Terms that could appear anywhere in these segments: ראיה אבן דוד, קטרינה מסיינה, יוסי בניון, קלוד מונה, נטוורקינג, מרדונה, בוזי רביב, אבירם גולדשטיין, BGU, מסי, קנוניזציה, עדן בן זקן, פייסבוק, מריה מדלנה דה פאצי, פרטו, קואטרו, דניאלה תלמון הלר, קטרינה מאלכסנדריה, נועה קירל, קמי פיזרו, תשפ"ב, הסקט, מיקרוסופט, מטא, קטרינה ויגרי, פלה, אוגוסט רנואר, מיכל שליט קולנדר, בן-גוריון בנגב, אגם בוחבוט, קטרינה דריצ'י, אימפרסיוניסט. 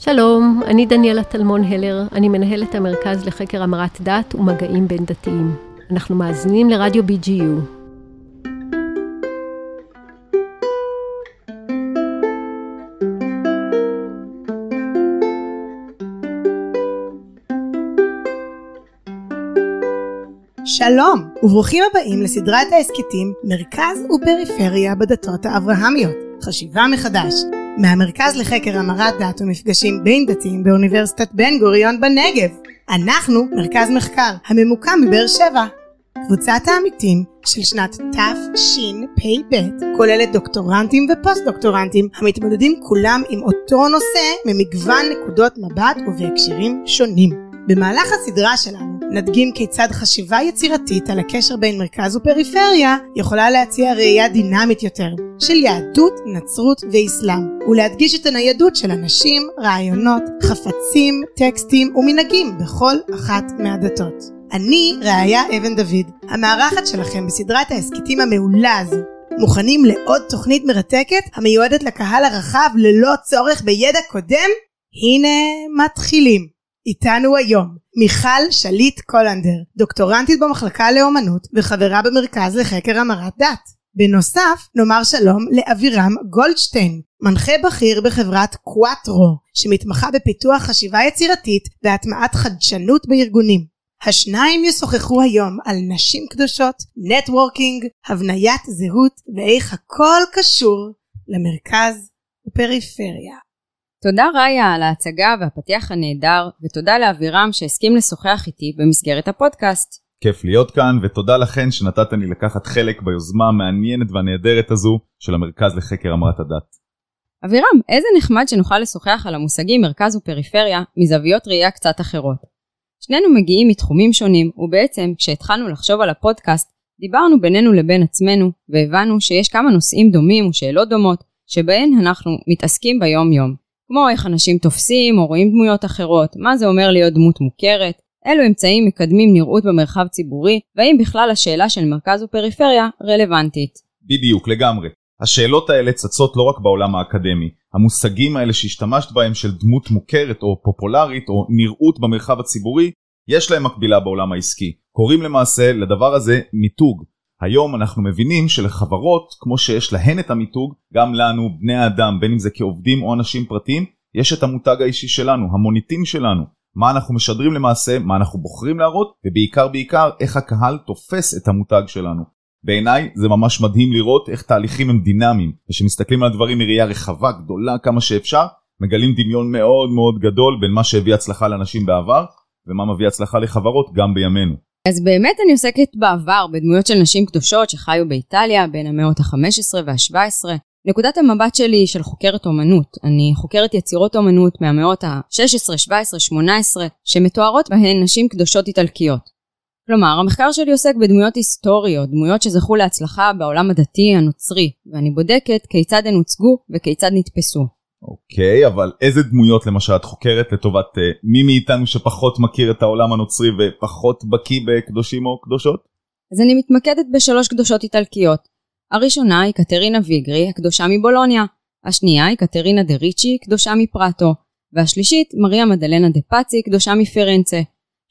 שלום, אני דניאלה תלמון הלר, אני מנהלת המרכז לחקר המרת דת ומגעים בין דתיים. אנחנו מאזינים לרדיו BGU. שלום, וברוכים הבאים לסדרת ההסקטים מרכז ופריפריה בדתות האברהמיות. חשיבה מחדש. מהמרכז לחקר המרת דת ומפגשים בין דתיים באוניברסיטת בן-גוריון בנגב. אנחנו מרכז מחקר הממוקם בבאר שבע. קבוצת העמיתים של שנת תשפ"ב כוללת דוקטורנטים ופוסט-דוקטורנטים המתמודדים כולם עם אותו נושא ממגוון נקודות מבט ובהקשרים שונים. במהלך הסדרה שלנו נדגים כיצד חשיבה יצירתית על הקשר בין מרכז ופריפריה יכולה להציע ראייה דינמית יותר של יהדות, נצרות ואסלאם, ולהדגיש את הניידות של אנשים, רעיונות, חפצים, טקסטים ומנהגים בכל אחת מהדתות. אני ראיה אבן דוד, המארחת שלכם בסדרת ההסקטים המעולה הזו. מוכנים לעוד תוכנית מרתקת המיועדת לקהל הרחב ללא צורך בידע קודם? הנה מתחילים. איתנו היום מיכל שליט קולנדר, דוקטורנטית במחלקה לאומנות וחברה במרכז לחקר המרת דת. בנוסף נאמר שלום לאבירם גולדשטיין, מנחה בכיר בחברת קואטרו, שמתמחה בפיתוח חשיבה יצירתית והטמעת חדשנות בארגונים. השניים ישוחחו היום על נשים קדושות, נטוורקינג, הבניית זהות ואיך הכל קשור למרכז ופריפריה. תודה ראיה על ההצגה והפתיח הנהדר, ותודה לאבירם שהסכים לשוחח איתי במסגרת הפודקאסט. כיף להיות כאן, ותודה לכן שנתתני לקחת חלק ביוזמה המעניינת והנהדרת הזו של המרכז לחקר המרת הדת. אבירם, איזה נחמד שנוכל לשוחח על המושגים מרכז ופריפריה מזוויות ראייה קצת אחרות. שנינו מגיעים מתחומים שונים, ובעצם כשהתחלנו לחשוב על הפודקאסט, דיברנו בינינו לבין עצמנו, והבנו שיש כמה נושאים דומים ושאלות דומות, שבהן אנחנו מתעסקים ביום-יום. כמו איך אנשים תופסים או רואים דמויות אחרות, מה זה אומר להיות דמות מוכרת, אלו אמצעים מקדמים נראות במרחב ציבורי, והאם בכלל השאלה של מרכז ופריפריה רלוונטית. בדיוק, לגמרי. השאלות האלה צצות לא רק בעולם האקדמי. המושגים האלה שהשתמשת בהם של דמות מוכרת או פופולרית או נראות במרחב הציבורי, יש להם מקבילה בעולם העסקי. קוראים למעשה לדבר הזה מיתוג. היום אנחנו מבינים שלחברות, כמו שיש להן את המיתוג, גם לנו, בני האדם, בין אם זה כעובדים או אנשים פרטיים, יש את המותג האישי שלנו, המוניטין שלנו. מה אנחנו משדרים למעשה, מה אנחנו בוחרים להראות, ובעיקר איך הקהל תופס את המותג שלנו. בעיניי זה ממש מדהים לראות איך תהליכים הם דינמיים, ושמסתכלים על הדברים מראייה רחבה, גדולה כמה שאפשר, מגלים דמיון מאוד מאוד גדול בין מה שהביא הצלחה לאנשים בעבר, ומה מביא הצלחה לחברות גם בימינו. אז באמת אני עוסקת בעבר בדמויות של נשים קדושות שחיו באיטליה בין המאות ה-15 וה-17, נקודת המבט שלי של חוקרת אומנות, אני חוקרת יצירות אומנות מהמאות ה-16, 17, 18, שמתוארות בהן נשים קדושות איטלקיות. כלומר, המחקר שלי עוסק בדמויות היסטוריות, דמויות שזכו להצלחה בעולם הדתי הנוצרי, ואני בודקת כיצד הן הוצגו וכיצד נתפסו. אוקיי, אבל איזה דמויות למשל את חוקרת לטובת מי מאיתנו שפחות מכיר את העולם הנוצרי ופחות בקיא בקדושים או קדושות? אז אני מתמקדת בשלוש קדושות איטלקיות. הראשונה היא קטרינה ויגרי, הקדושה מבולוניה. השנייה היא קטרינה דריצ'י, קדושה מפרטו. והשלישית, מריה מדלנה דה פאצי, קדושה מפרנצה.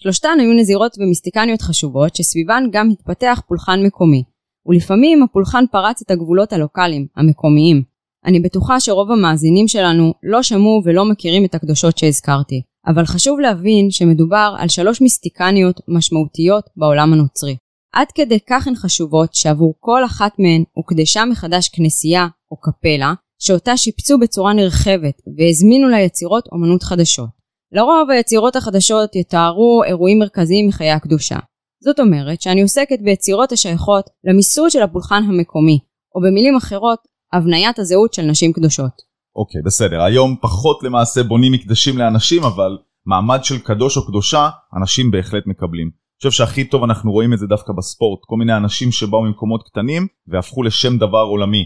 שלושתן היו נזירות ומיסטיקניות חשובות, שסביבן גם התפתח פולחן מקומי. ולפעמים הפולחן פרץ את הגבולות הלוקליים, המקומיים. אני בטוחה שרוב המאזינים שלנו לא שמעו ולא מכירים את הקדושות שהזכרתי. אבל חשוב להבין שמדובר על שלוש מיסטיקניות משמעותיות בעולם הנוצרי. עד כדי כך הן חשובות שעבור כל אחת מהן הוקדשה מחדש כנסייה או קפלה, שאותה שיפצו בצורה נרחבת והזמינו ליצירות אומנות חדשות. לרוב היצירות החדשות יתארו אירועים מרכזיים מחיי הקדושה. זאת אומרת שאני עוסקת ביצירות השייכות למיסוד של הפולחן המקומי, או במילים אחרות, הבניית הזהות של נשים קדושות. אוקיי, בסדר. היום פחות למעשה בונים מקדשים לאנשים, אבל מעמד של קדוש או קדושה, אנשים בהחלט מקבלים. אני חושב שהכי טוב אנחנו רואים את זה דווקא בספורט, כל מיני אנשים שבאו ממקומות קטנים והפכו לשם דבר עולמי.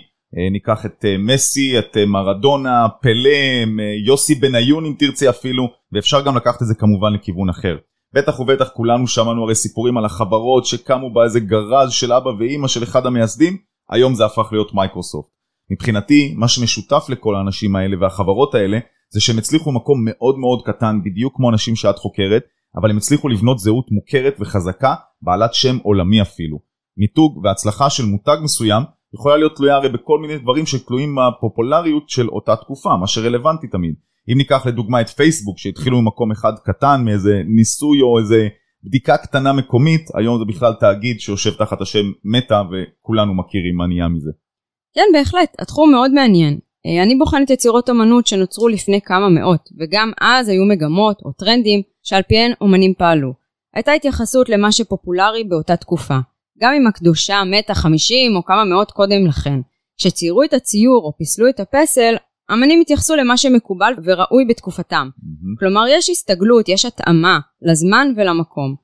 ניקח את מסי, את מרדונה, פלה, יוסי בניון אם תרצי אפילו, ואפשר גם לקחת את זה כמובן לכיוון אחר. בטח ובטח כולנו שמענו הרי סיפורים על החברות שקמו באיזה גרז של אבא ואימא של אחד המייסדים, היום זה הפך להיות מייקרוסופט. מבחינתי, מה שמשותף לכל האנשים האלה והחברות האלה, זה שהם הצליחו מקום מאוד מאוד קטן, בדיוק כמו אנשים שאת חוקרת, אבל הם הצליחו לבנות זהות מוכרת וחזקה, בעלת שם עולמי אפילו. מיתוג והצלחה של מותג מסוים, יכולה להיות תלויה הרי בכל מיני דברים שתלויים מהפופולריות של אותה תקופה, מה שרלוונטי תמיד. אם ניקח לדוגמה את פייסבוק, שהתחילו ממקום אחד קטן, מאיזה ניסוי או איזה בדיקה קטנה מקומית, היום זה בכלל תאגיד שיושב תחת השם מטא, וכולנו מכירים מה נהיה מזה. כן, בהחלט, התחום מאוד מעניין. אני בוחנת יצירות אמנות שנוצרו לפני כמה מאות, וגם אז היו מגמות או טרנדים שעל פיהן אומנים פעלו. הייתה התייחסות למה שפופולרי באותה תקופה. גם אם הקדושה מתה 50 או כמה מאות קודם לכן. כשציירו את הציור או פיסלו את הפסל, אמנים התייחסו למה שמקובל וראוי בתקופתם. כלומר, יש הסתגלות, יש התאמה לזמן ולמקום.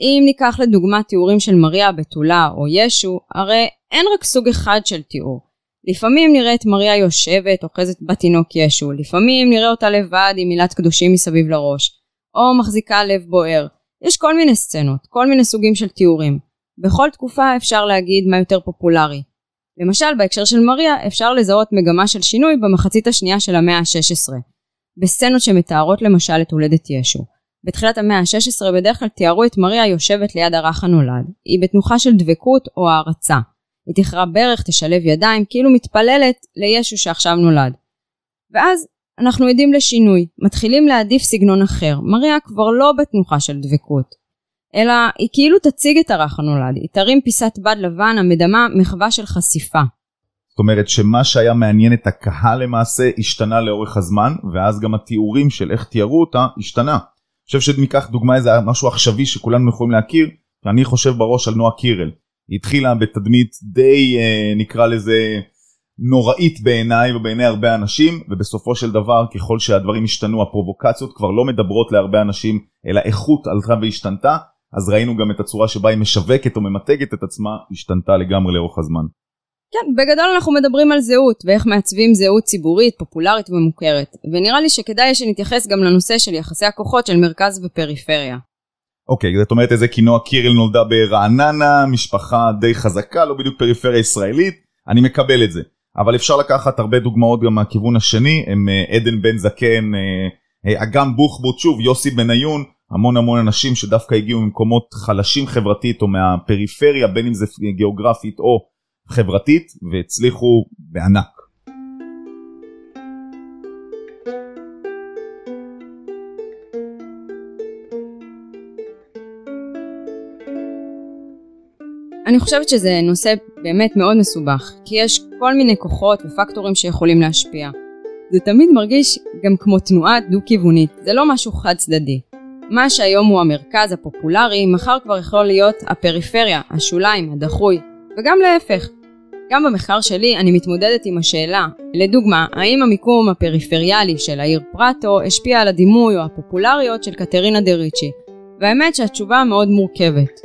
אם ניקח לדוגמה תיאורים של מריה בתולה או ישו, הרי אין רק סוג אחד של תיאור. לפעמים נראה את מריה יושבת, אוחזת בתינוק ישו, לפעמים נראה אותה לבד עם מילת קדושים מסביב לראש, או מחזיקה לב בוער. יש כל מיני סצנות, כל מיני סוגים של תיאורים. בכל תקופה אפשר להגיד מה יותר פופולרי. למשל, בהקשר של מריה, אפשר לזהות מגמה של שינוי במחצית השנייה של המאה ה-16. בסצנות שמתארות למשל את הולדת ישו. בתחילת המאה ה-16 בדרך כלל תיארו את מריה יושבת ליד הרך הנולד. היא בתנוחה של דבקות או הערצה. היא תכרע ברך, תשלב ידיים, כאילו מתפללת לישו שעכשיו נולד. ואז אנחנו עדים לשינוי, מתחילים להעדיף סגנון אחר. מריה כבר לא בתנוחה של דבקות, אלא היא כאילו תציג את הרך הנולד, היא תרים פיסת בד לבן המדמה מחווה של חשיפה. זאת אומרת שמה שהיה מעניין את הקהל למעשה השתנה לאורך הזמן, ואז גם התיאורים של איך תיארו אותה השתנה. אני חושב שניקח דוגמה איזה משהו עכשווי שכולנו יכולים להכיר, שאני חושב בראש על נועה קירל. היא התחילה בתדמית די נקרא לזה נוראית בעיניי ובעיני הרבה אנשים, ובסופו של דבר ככל שהדברים השתנו הפרובוקציות כבר לא מדברות להרבה אנשים, אלא איכות הלכה והשתנתה. אז ראינו גם את הצורה שבה היא משווקת או ממתגת את עצמה, השתנתה לגמרי לאורך הזמן. כן, בגדול אנחנו מדברים על זהות, ואיך מעצבים זהות ציבורית, פופולרית ומוכרת. ונראה לי שכדאי שנתייחס גם לנושא של יחסי הכוחות של מרכז ופריפריה. אוקיי, זאת אומרת איזה נועה קירל נולדה ברעננה, משפחה די חזקה, לא בדיוק פריפריה ישראלית, אני מקבל את זה. אבל אפשר לקחת הרבה דוגמאות גם מהכיוון השני, הם עדן בן זקן, אגם בוחבוט, שוב, יוסי בניון, המון אנשים שדווקא הגיעו ממקומות חלשים חברתית או מהפריפריה, בין אם זה גיאוגרפית או חברתית, והצליחו בענק. אני חושבת שזה נושא באמת מאוד מסובך, כי יש כל מיני כוחות ופקטורים שיכולים להשפיע. זה תמיד מרגיש גם כמו תנועה דו-כיוונית, זה לא משהו חד צדדי. מה שהיום הוא המרכז הפופולרי, מחר כבר יכול להיות הפריפריה, השוליים, הדחוי, וגם להפך. גם במחקר שלי אני מתמודדת עם השאלה, לדוגמה, האם המיקום הפריפריאלי של העיר פרטו השפיע על הדימוי או הפופולריות של קטרינה דריצ'י? והאמת שהתשובה מאוד מורכבת.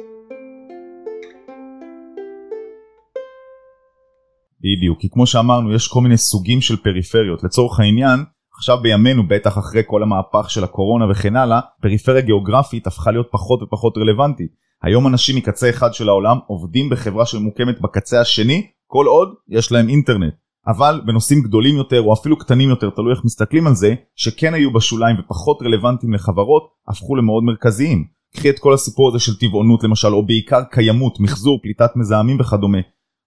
בדיוק, כי כמו שאמרנו, יש כל מיני סוגים של פריפריות. לצורך העניין, עכשיו בימינו, בטח אחרי כל המהפך של הקורונה וכן הלאה, פריפריה גיאוגרפית הפכה להיות פחות ופחות רלוונטית. היום אנשים מקצה אחד של העולם עובדים בחברה שמוקמת בקצה השני, כל עוד יש להם אינטרנט. אבל בנושאים גדולים יותר או אפילו קטנים יותר, תלוי איך מסתכלים על זה, שכן היו בשוליים ופחות רלוונטיים לחברות, הפכו למאוד מרכזיים. קחי את כל הסיפור הזה של טבעונות למשל, או בעיקר קיימות, מחזור, פליטת מזהמים וכדומה.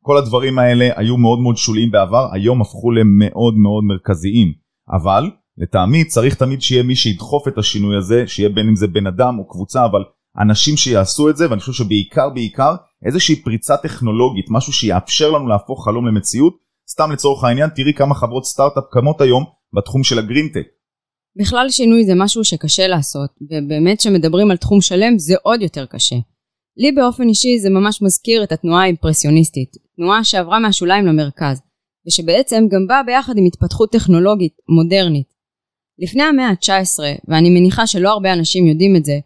כל הדברים האלה היו מאוד מאוד שוליים בעבר, היום הפכו למאוד מאוד מרכזיים. אבל לטעמי צריך תמיד שיהיה מי שידחוף את השינוי הזה, שיהיה בין אם זה בן אדם או קבוצה, אבל אנשים שיעשו את זה, ואני חושב שבעיקר איזושהי פריצה טכנולוגית, משהו שיאפשר לנו להפוך חלום למציאות. סתם לצורך העניין, תראי כמה חברות סטארט-אפ קמות היום בתחום של הגרינטק. בכלל שינוי זה משהו שקשה לעשות, ובאמת שמדברים על תחום שלם זה עוד יותר קשה. לי באופן אישי זה ממש מזכיר את התנועה האימפרסיוניסטית, תנועה שעברה מהשוליים למרכז. ושבעצם גם באה ביחד עם התפתחות טכנולוגית מודרנית. לפני המאה ה-19, ואני מניחה שלא הרבה אנשים יודעים את זה,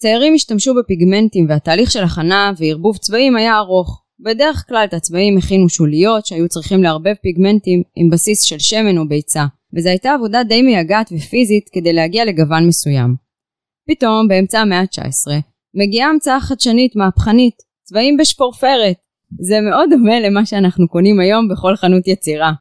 ציירים השתמשו בפיגמנטים והתהליך של הכנה וערבוב צבעים היה ארוך. בדרך כלל את הצבעים הכינו שוליות שהיו צריכים לערבב פיגמנטים עם בסיס של שמן או ביצה, וזו הייתה עבודה די מייגעת ופיזית כדי להגיע לגוון מסוים. פתאום, באמצע המאה ה-19, מגיעה המצאה חדשנית מהפכנית, צבעים בשפורפרת. זה מאוד דומה למה שאנחנו קונים היום בכל חנות יצירה.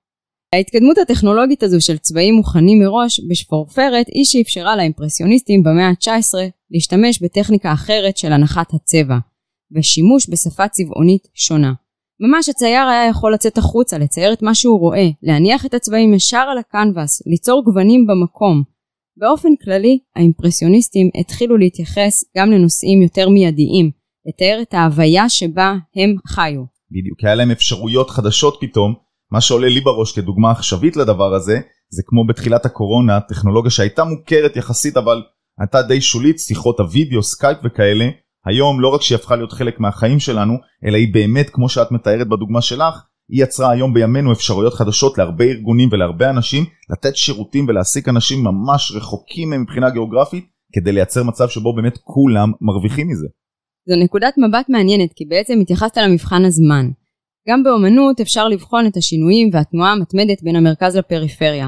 ההתקדמות הטכנולוגית הזו של צבעים מוכנים מראש בשפורפרת היא שאפשרה לאימפרסיוניסטים במאה ה-19 להשתמש בטכניקה אחרת של הנחת הצבע, ושימוש בשפה צבעונית שונה. ממש הצייר היה יכול לצאת החוצה, לצייר את מה שהוא רואה, להניח את הצבעים ישר על הקנבס, ליצור גוונים במקום. באופן כללי, האימפרסיוניסטים התחילו להתייחס גם לנושאים יותר מיידיים, לתאר את ההוויה שבה הם חיו. בדיוק, היה להם אפשרויות חדשות פתאום, מה שעולה לי בראש כדוגמה עכשווית לדבר הזה, זה כמו בתחילת הקורונה, טכנולוגיה שהייתה מוכרת יחסית, אבל הייתה די שולית, שיחות הוידאו, סקייפ וכאלה, היום לא רק שהיא הפכה להיות חלק מהחיים שלנו, אלא היא באמת, כמו שאת מתארת בדוגמה שלך, היא יצרה היום בימינו אפשרויות חדשות להרבה ארגונים ולהרבה אנשים, לתת שירותים ולהעסיק אנשים ממש רחוקים מבחינה גיאוגרפית, כדי לייצר מצב שבו באמת כולם מרוויחים מזה. זו נקודת מבט מעניינת, כי בעצם התייחסת למבחן הזמן. גם באמנות אפשר לבחון את השינויים והתנועה המתמדת בין המרכז לפריפריה.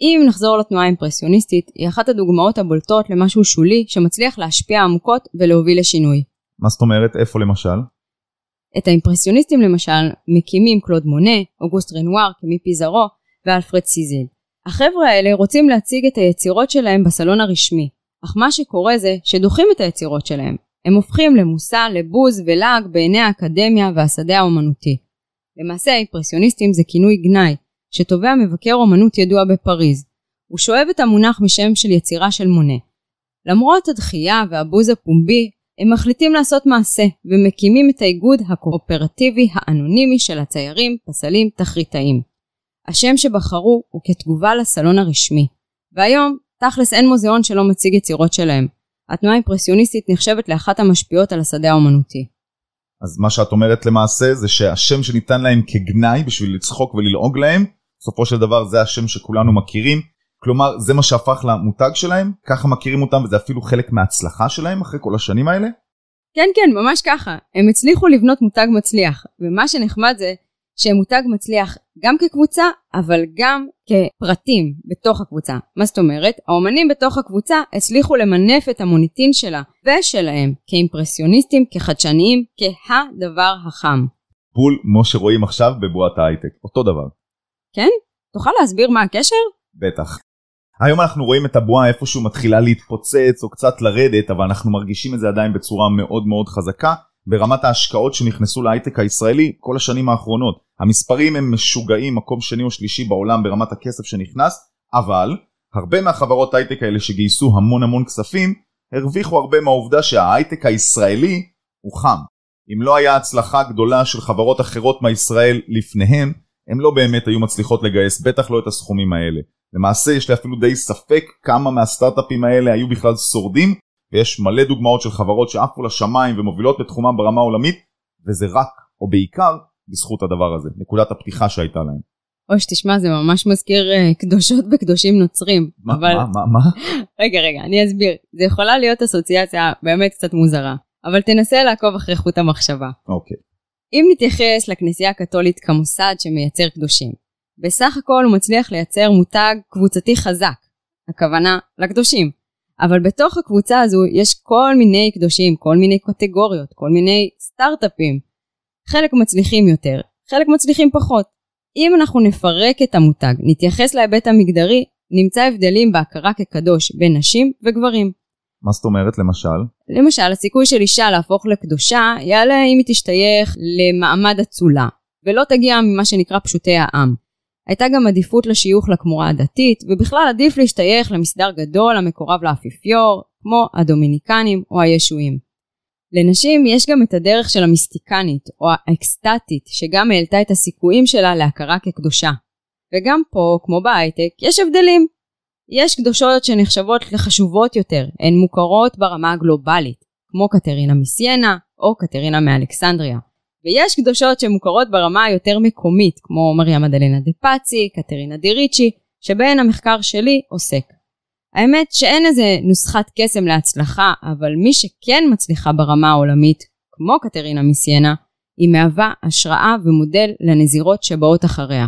אם נחזור לתנועה האימפרסיוניסטית, היא אחת הדוגמאות הבולטות למשהו שולי שמצליח להשפיע עמוקות ולהוביל לשינוי. מה זאת אומרת? איפה למשל? את האימפרסיוניסטים למשל מקימים קלוד מונה, אוגוסט רנואר, קמי פיזרו ואלפרד סיזל. החבר'ה האלה רוצים להציג את היצירות שלהם בסלון הרשמי, אך מה שקורה זה שדוחים את היצירות שלהם. הם הופכים למוסה, לבוז ולעג בעיני האקדמיה והשדה האומנותי. למעשה האימפרסיוניסטים זה כינוי גנאי, שטובע מבקר אומנות ידוע בפריז. הוא שואב את המונח משם של יצירה של מונה. למרות הדחייה והבוז הפומבי, הם מחליטים לעשות מעשה, ומקימים את האיגוד הקואופרטיבי האנונימי של הציירים, פסלים, תחריטאים. השם שבחרו הוא כתגובה לסלון הרשמי. והיום, תכלס אין מוזיאון שלא מציג יצירות שלהם. התנועה האימפרסיוניסטית נחשבת לאחת המשפיעות על השדה האומנותי. אז מה שאת אומרת למעשה זה שהשם שניתן להם כגנאי בשביל לצחוק וללעוג להם, בסופו של דבר זה השם שכולנו מכירים, כלומר זה מה שהפך למותג שלהם, ככה מכירים אותם וזה אפילו חלק מההצלחה שלהם אחרי כל השנים האלה? כן, ממש ככה, הם הצליחו לבנות מותג מצליח, ומה שנחמד זה שמותג מצליח גם כקבוצה, אבל גם כפרטים בתוך הקבוצה. מה זאת אומרת? האומנים בתוך הקבוצה הצליחו למנף את המוניטין שלה ושלהם כאימפרסיוניסטים, כחדשניים, כהדבר החם. בול, כמו שרואים עכשיו בבועת ההייטק, אותו דבר. כן? תוכל להסביר מה הקשר? בטח. היום אנחנו רואים את הבועה איפשהו מתחילה להתפוצץ או קצת לרדת, אבל אנחנו מרגישים את זה עדיין בצורה מאוד מאוד חזקה, ברמת ההשקעות שנכנסו להייטק הישראלי כל השנים האחרונות. המספרים הם משוגעים, מקום שני או שלישי בעולם ברמת הכסף שנכנס, אבל הרבה מהחברות הייטק האלה שגייסו המון כספים, הרוויחו הרבה מהעובדה שההייטק הישראלי הוא חם. אם לא היה הצלחה גדולה של חברות אחרות מישראל לפניהם, הם לא באמת היו מצליחות לגייס, בטח לא את הסכומים האלה. למעשה יש לי אפילו די ספק כמה מהסטארט-אפים האלה היו בכלל שורדים, ויש מלא דוגמאות של חברות שעפו לשמיים ומובילות בתחומם ברמה העולמית, וזה רק או בעיקר בזכות הדבר הזה, נקודת הפתיחה שהייתה להם. אוש, תשמע, זה ממש מזכיר קדושות וקדושים נוצרים. מה? רגע, אני אסביר. זה יכולה להיות אסוציאציה באמת קצת מוזרה, אבל תנסה לעקוב אחרי חוט המחשבה. אוקיי. אם נתייחס לכנסייה הקתולית כמוסד שמייצר קדושים, בסך הכל הוא מצליח לייצר מותג קבוצתי חזק, הכוונה לקדושים. אבל בתוך הקבוצה הזו יש כל מיני קדושים, כל מיני קטגוריות, כל מיני סטארט-אפים. חלק מצליחים יותר, חלק מצליחים פחות. אם אנחנו נפרק את המותג, נתייחס להיבט המגדרי, נמצא הבדלים בהכרה כקדוש בין נשים וגברים. מה זאת אומרת למשל? למשל, הסיכוי של אישה להפוך לקדושה יעלה אם היא תשתייך למעמד הצולה, ולא תגיע ממה שנקרא פשוטי העם. הייתה גם עדיפות לשיוך לכמורה הדתית, ובכלל עדיף להשתייך למסדר גדול המקורב לאפיפיור, כמו הדומיניקנים או הישועים. לנשים יש גם את הדרך של המיסטיקנית או האקסטטית, שגם העלתה את הסיכויים שלה להכרה כקדושה. וגם פה, כמו בהייטק, יש הבדלים. יש קדושות שנחשבות לחשובות יותר, הן מוכרות ברמה הגלובלית, כמו קטרינה מסיינה או קטרינה מאלכסנדריה. ויש קדושות שמוכרות ברמה היותר מקומית, כמו מריה מדלנה דפאצי, קטרינה דריצ'י, שבהן המחקר שלי עוסק. האמת שאין איזה נוסחת קסם להצלחה, אבל מי שכן מצליחה ברמה העולמית, כמו קטרינה מסיינה, היא מהווה השראה ומודל לנזירות שבאות אחריה.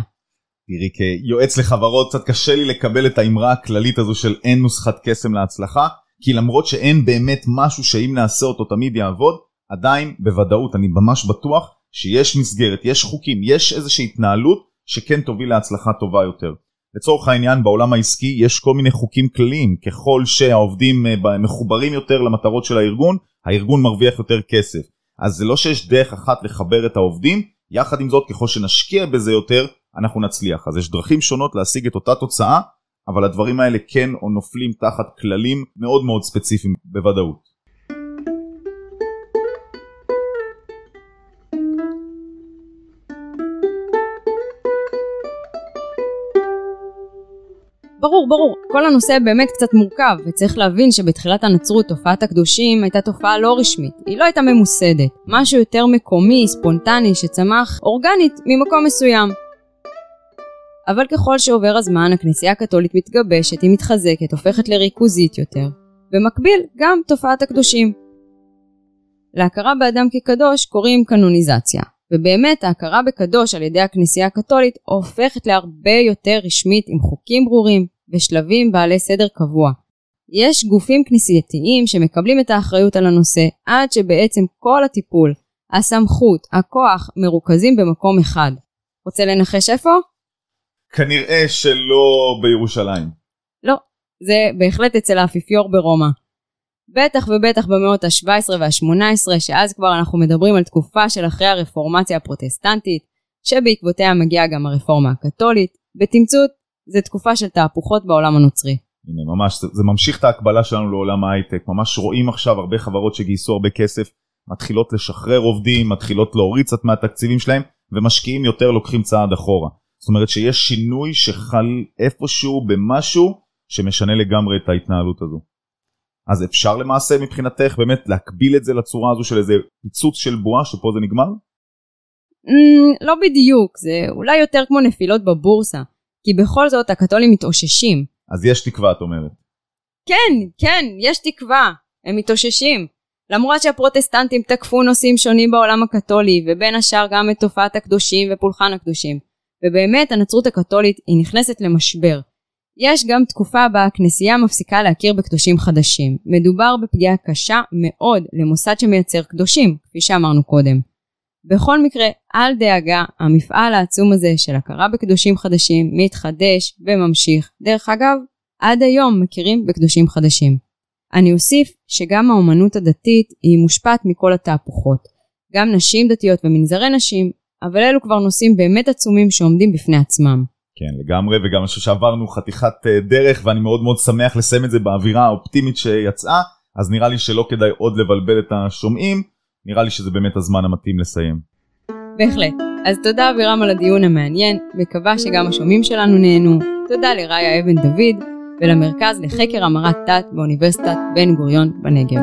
תראי, כיועץ לחברות, קצת קשה לי לקבל את האמרה הכללית הזו של אין נוסחת קסם להצלחה, כי למרות שאין באמת משהו שאם נעשה אותו תמיד יעבוד, עדיין בוודאות, אני ממש בטוח שיש מסגרת, יש חוקים, יש איזושהי התנהלות שכן תוביל להצלחה טובה יותר. לצורך העניין, בעולם העסקי יש כל מיני חוקים כלליים, ככל שהעובדים מחוברים יותר למטרות של הארגון, הארגון מרוויח יותר כסף. אז זה לא שיש דרך אחת לחבר את העובדים, יחד עם זאת, ככל שנשקיע בזה יותר, אנחנו נצליח. אז יש דרכים שונות להשיג את אותה תוצאה, אבל הדברים האלה כן או נופלים תחת כללים מאוד מאוד ספציפיים בוודאות. ברור. כל הנושא באמת קצת מורכב, וצריך להבין שבתחילת הנצרות תופעת הקדושים הייתה תופעה לא רשמית. היא לא הייתה ממוסדת. משהו יותר מקומי, ספונטני, שצמח אורגנית ממקום מסוים. אבל ככל שעובר הזמן, הכנסייה הקתולית מתגבשת, היא מתחזקת, הופכת לריכוזית יותר. במקביל, גם תופעת הקדושים. להכרה באדם כקדוש קוראים קנוניזציה. ובאמת ההכרה בקדוש על ידי הכנסייה הקתולית הופכת להרבה יותר רשמית עם חוקים ברורים ושלבים בעלי סדר קבוע. יש גופים כנסייתיים שמקבלים את האחריות על הנושא עד שבעצם כל הטיפול, הסמכות, הכוח מרוכזים במקום אחד. רוצה לנחש איפה? כנראה שלא בירושלים. לא, זה בהחלט אצל האפיפיור ברומא. בטח ובטח במאות ה-17 וה-18, שאז כבר אנחנו מדברים על תקופה של אחרי הרפורמציה הפרוטסטנטית, שבעקבותיה מגיעה גם הרפורמה הקתולית. בתמצות, זו תקופה של תהפוכות בעולם הנוצרי. הנה, ממש, זה ממשיך את ההקבלה שלנו לעולם ההייטק. ממש רואים עכשיו הרבה חברות שגייסו הרבה כסף, מתחילות לשחרר עובדים, מתחילות להוריד קצת מהתקציבים שלהם, ומשקיעים יותר לוקחים צעד אחורה. זאת אומרת שיש שינוי שחל איפשהו במשהו שמשנה לגמרי את ההתנהלות הזו. אז אפשר למעשה מבחינתך באמת להקביל את זה לצורה הזו של איזה פיצוץ של בועה שפה זה נגמר? לא בדיוק, זה אולי יותר כמו נפילות בבורסה, כי בכל זאת הקתולים מתאוששים. אז יש תקווה, את אומרת. כן, יש תקווה, הם מתאוששים. למרות שהפרוטסטנטים תקפו נושאים שונים בעולם הקתולי, ובין השאר גם את תופעת הקדושים ופולחן הקדושים. ובאמת הנצרות הקתולית היא נכנסת למשבר. יש גם תקופה בה הכנסייה מפסיקה להכיר בקדושים חדשים. מדובר בפגיעה קשה מאוד למוסד שמייצר קדושים, כפי שאמרנו קודם. בכל מקרה, אל דאגה, המפעל העצום הזה של הכרה בקדושים חדשים מתחדש וממשיך. דרך אגב, עד היום מכירים בקדושים חדשים. אני אוסיף שגם האומנות הדתית היא מושפעת מכל התהפוכות. גם נשים דתיות ומנזרי נשים, אבל אלו כבר נושאים באמת עצומים שעומדים בפני עצמם. כן, לגמרי, וגם שעברנו חתיכת דרך, ואני מאוד מאוד שמח לסיים את זה באווירה האופטימית שיצאה, אז נראה לי שלא כדאי עוד לבלבל את השומעים, נראה לי שזה באמת הזמן המתאים לסיים. בהחלט. אז תודה אבירם על הדיון המעניין, מקווה שגם השומעים שלנו נהנו. תודה לראיה אבן דוד, ולמרכז לחקר המרת דת באוניברסיטת בן-גוריון בנגב.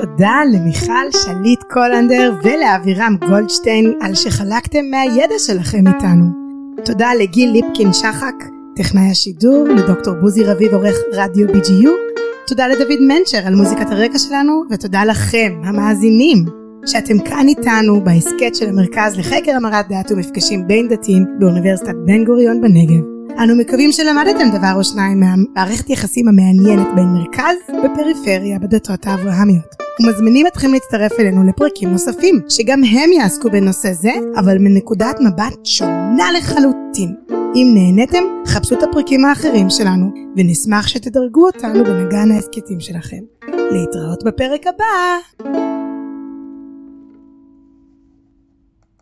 תודה למיכל שליט קולנדר ולאבירם גולדשטיין על שחלקתם מהידע שלכם איתנו. תודה לגיל ליפקין שחק, טכנאי השידור, לדוקטור בוזי רביב עורך רדיו BGU. תודה לדוד מנצ'ר על מוזיקת הרקע שלנו, ותודה לכם, המאזינים, שאתם כאן איתנו בהסקט של המרכז לחקר המרת דת ומפגשים בין דתיים באוניברסיטת בן גוריון בנגב. אנו מקווים שלמדתם דבר או שניים מהמערכת יחסים המעניינת בין מרכז ופריפריה בדתות האברהמיות. ומזמינים אתכם להצטרף אלינו לפרקים נוספים, שגם הם יעסקו בנושא זה, אבל מנקודת מבט שונה לחלוטין. אם נהניתם, חפשו את הפרקים האחרים שלנו, ונשמח שתדרגו אותנו במגן ההסקטים שלכם. להתראות בפרק הבא!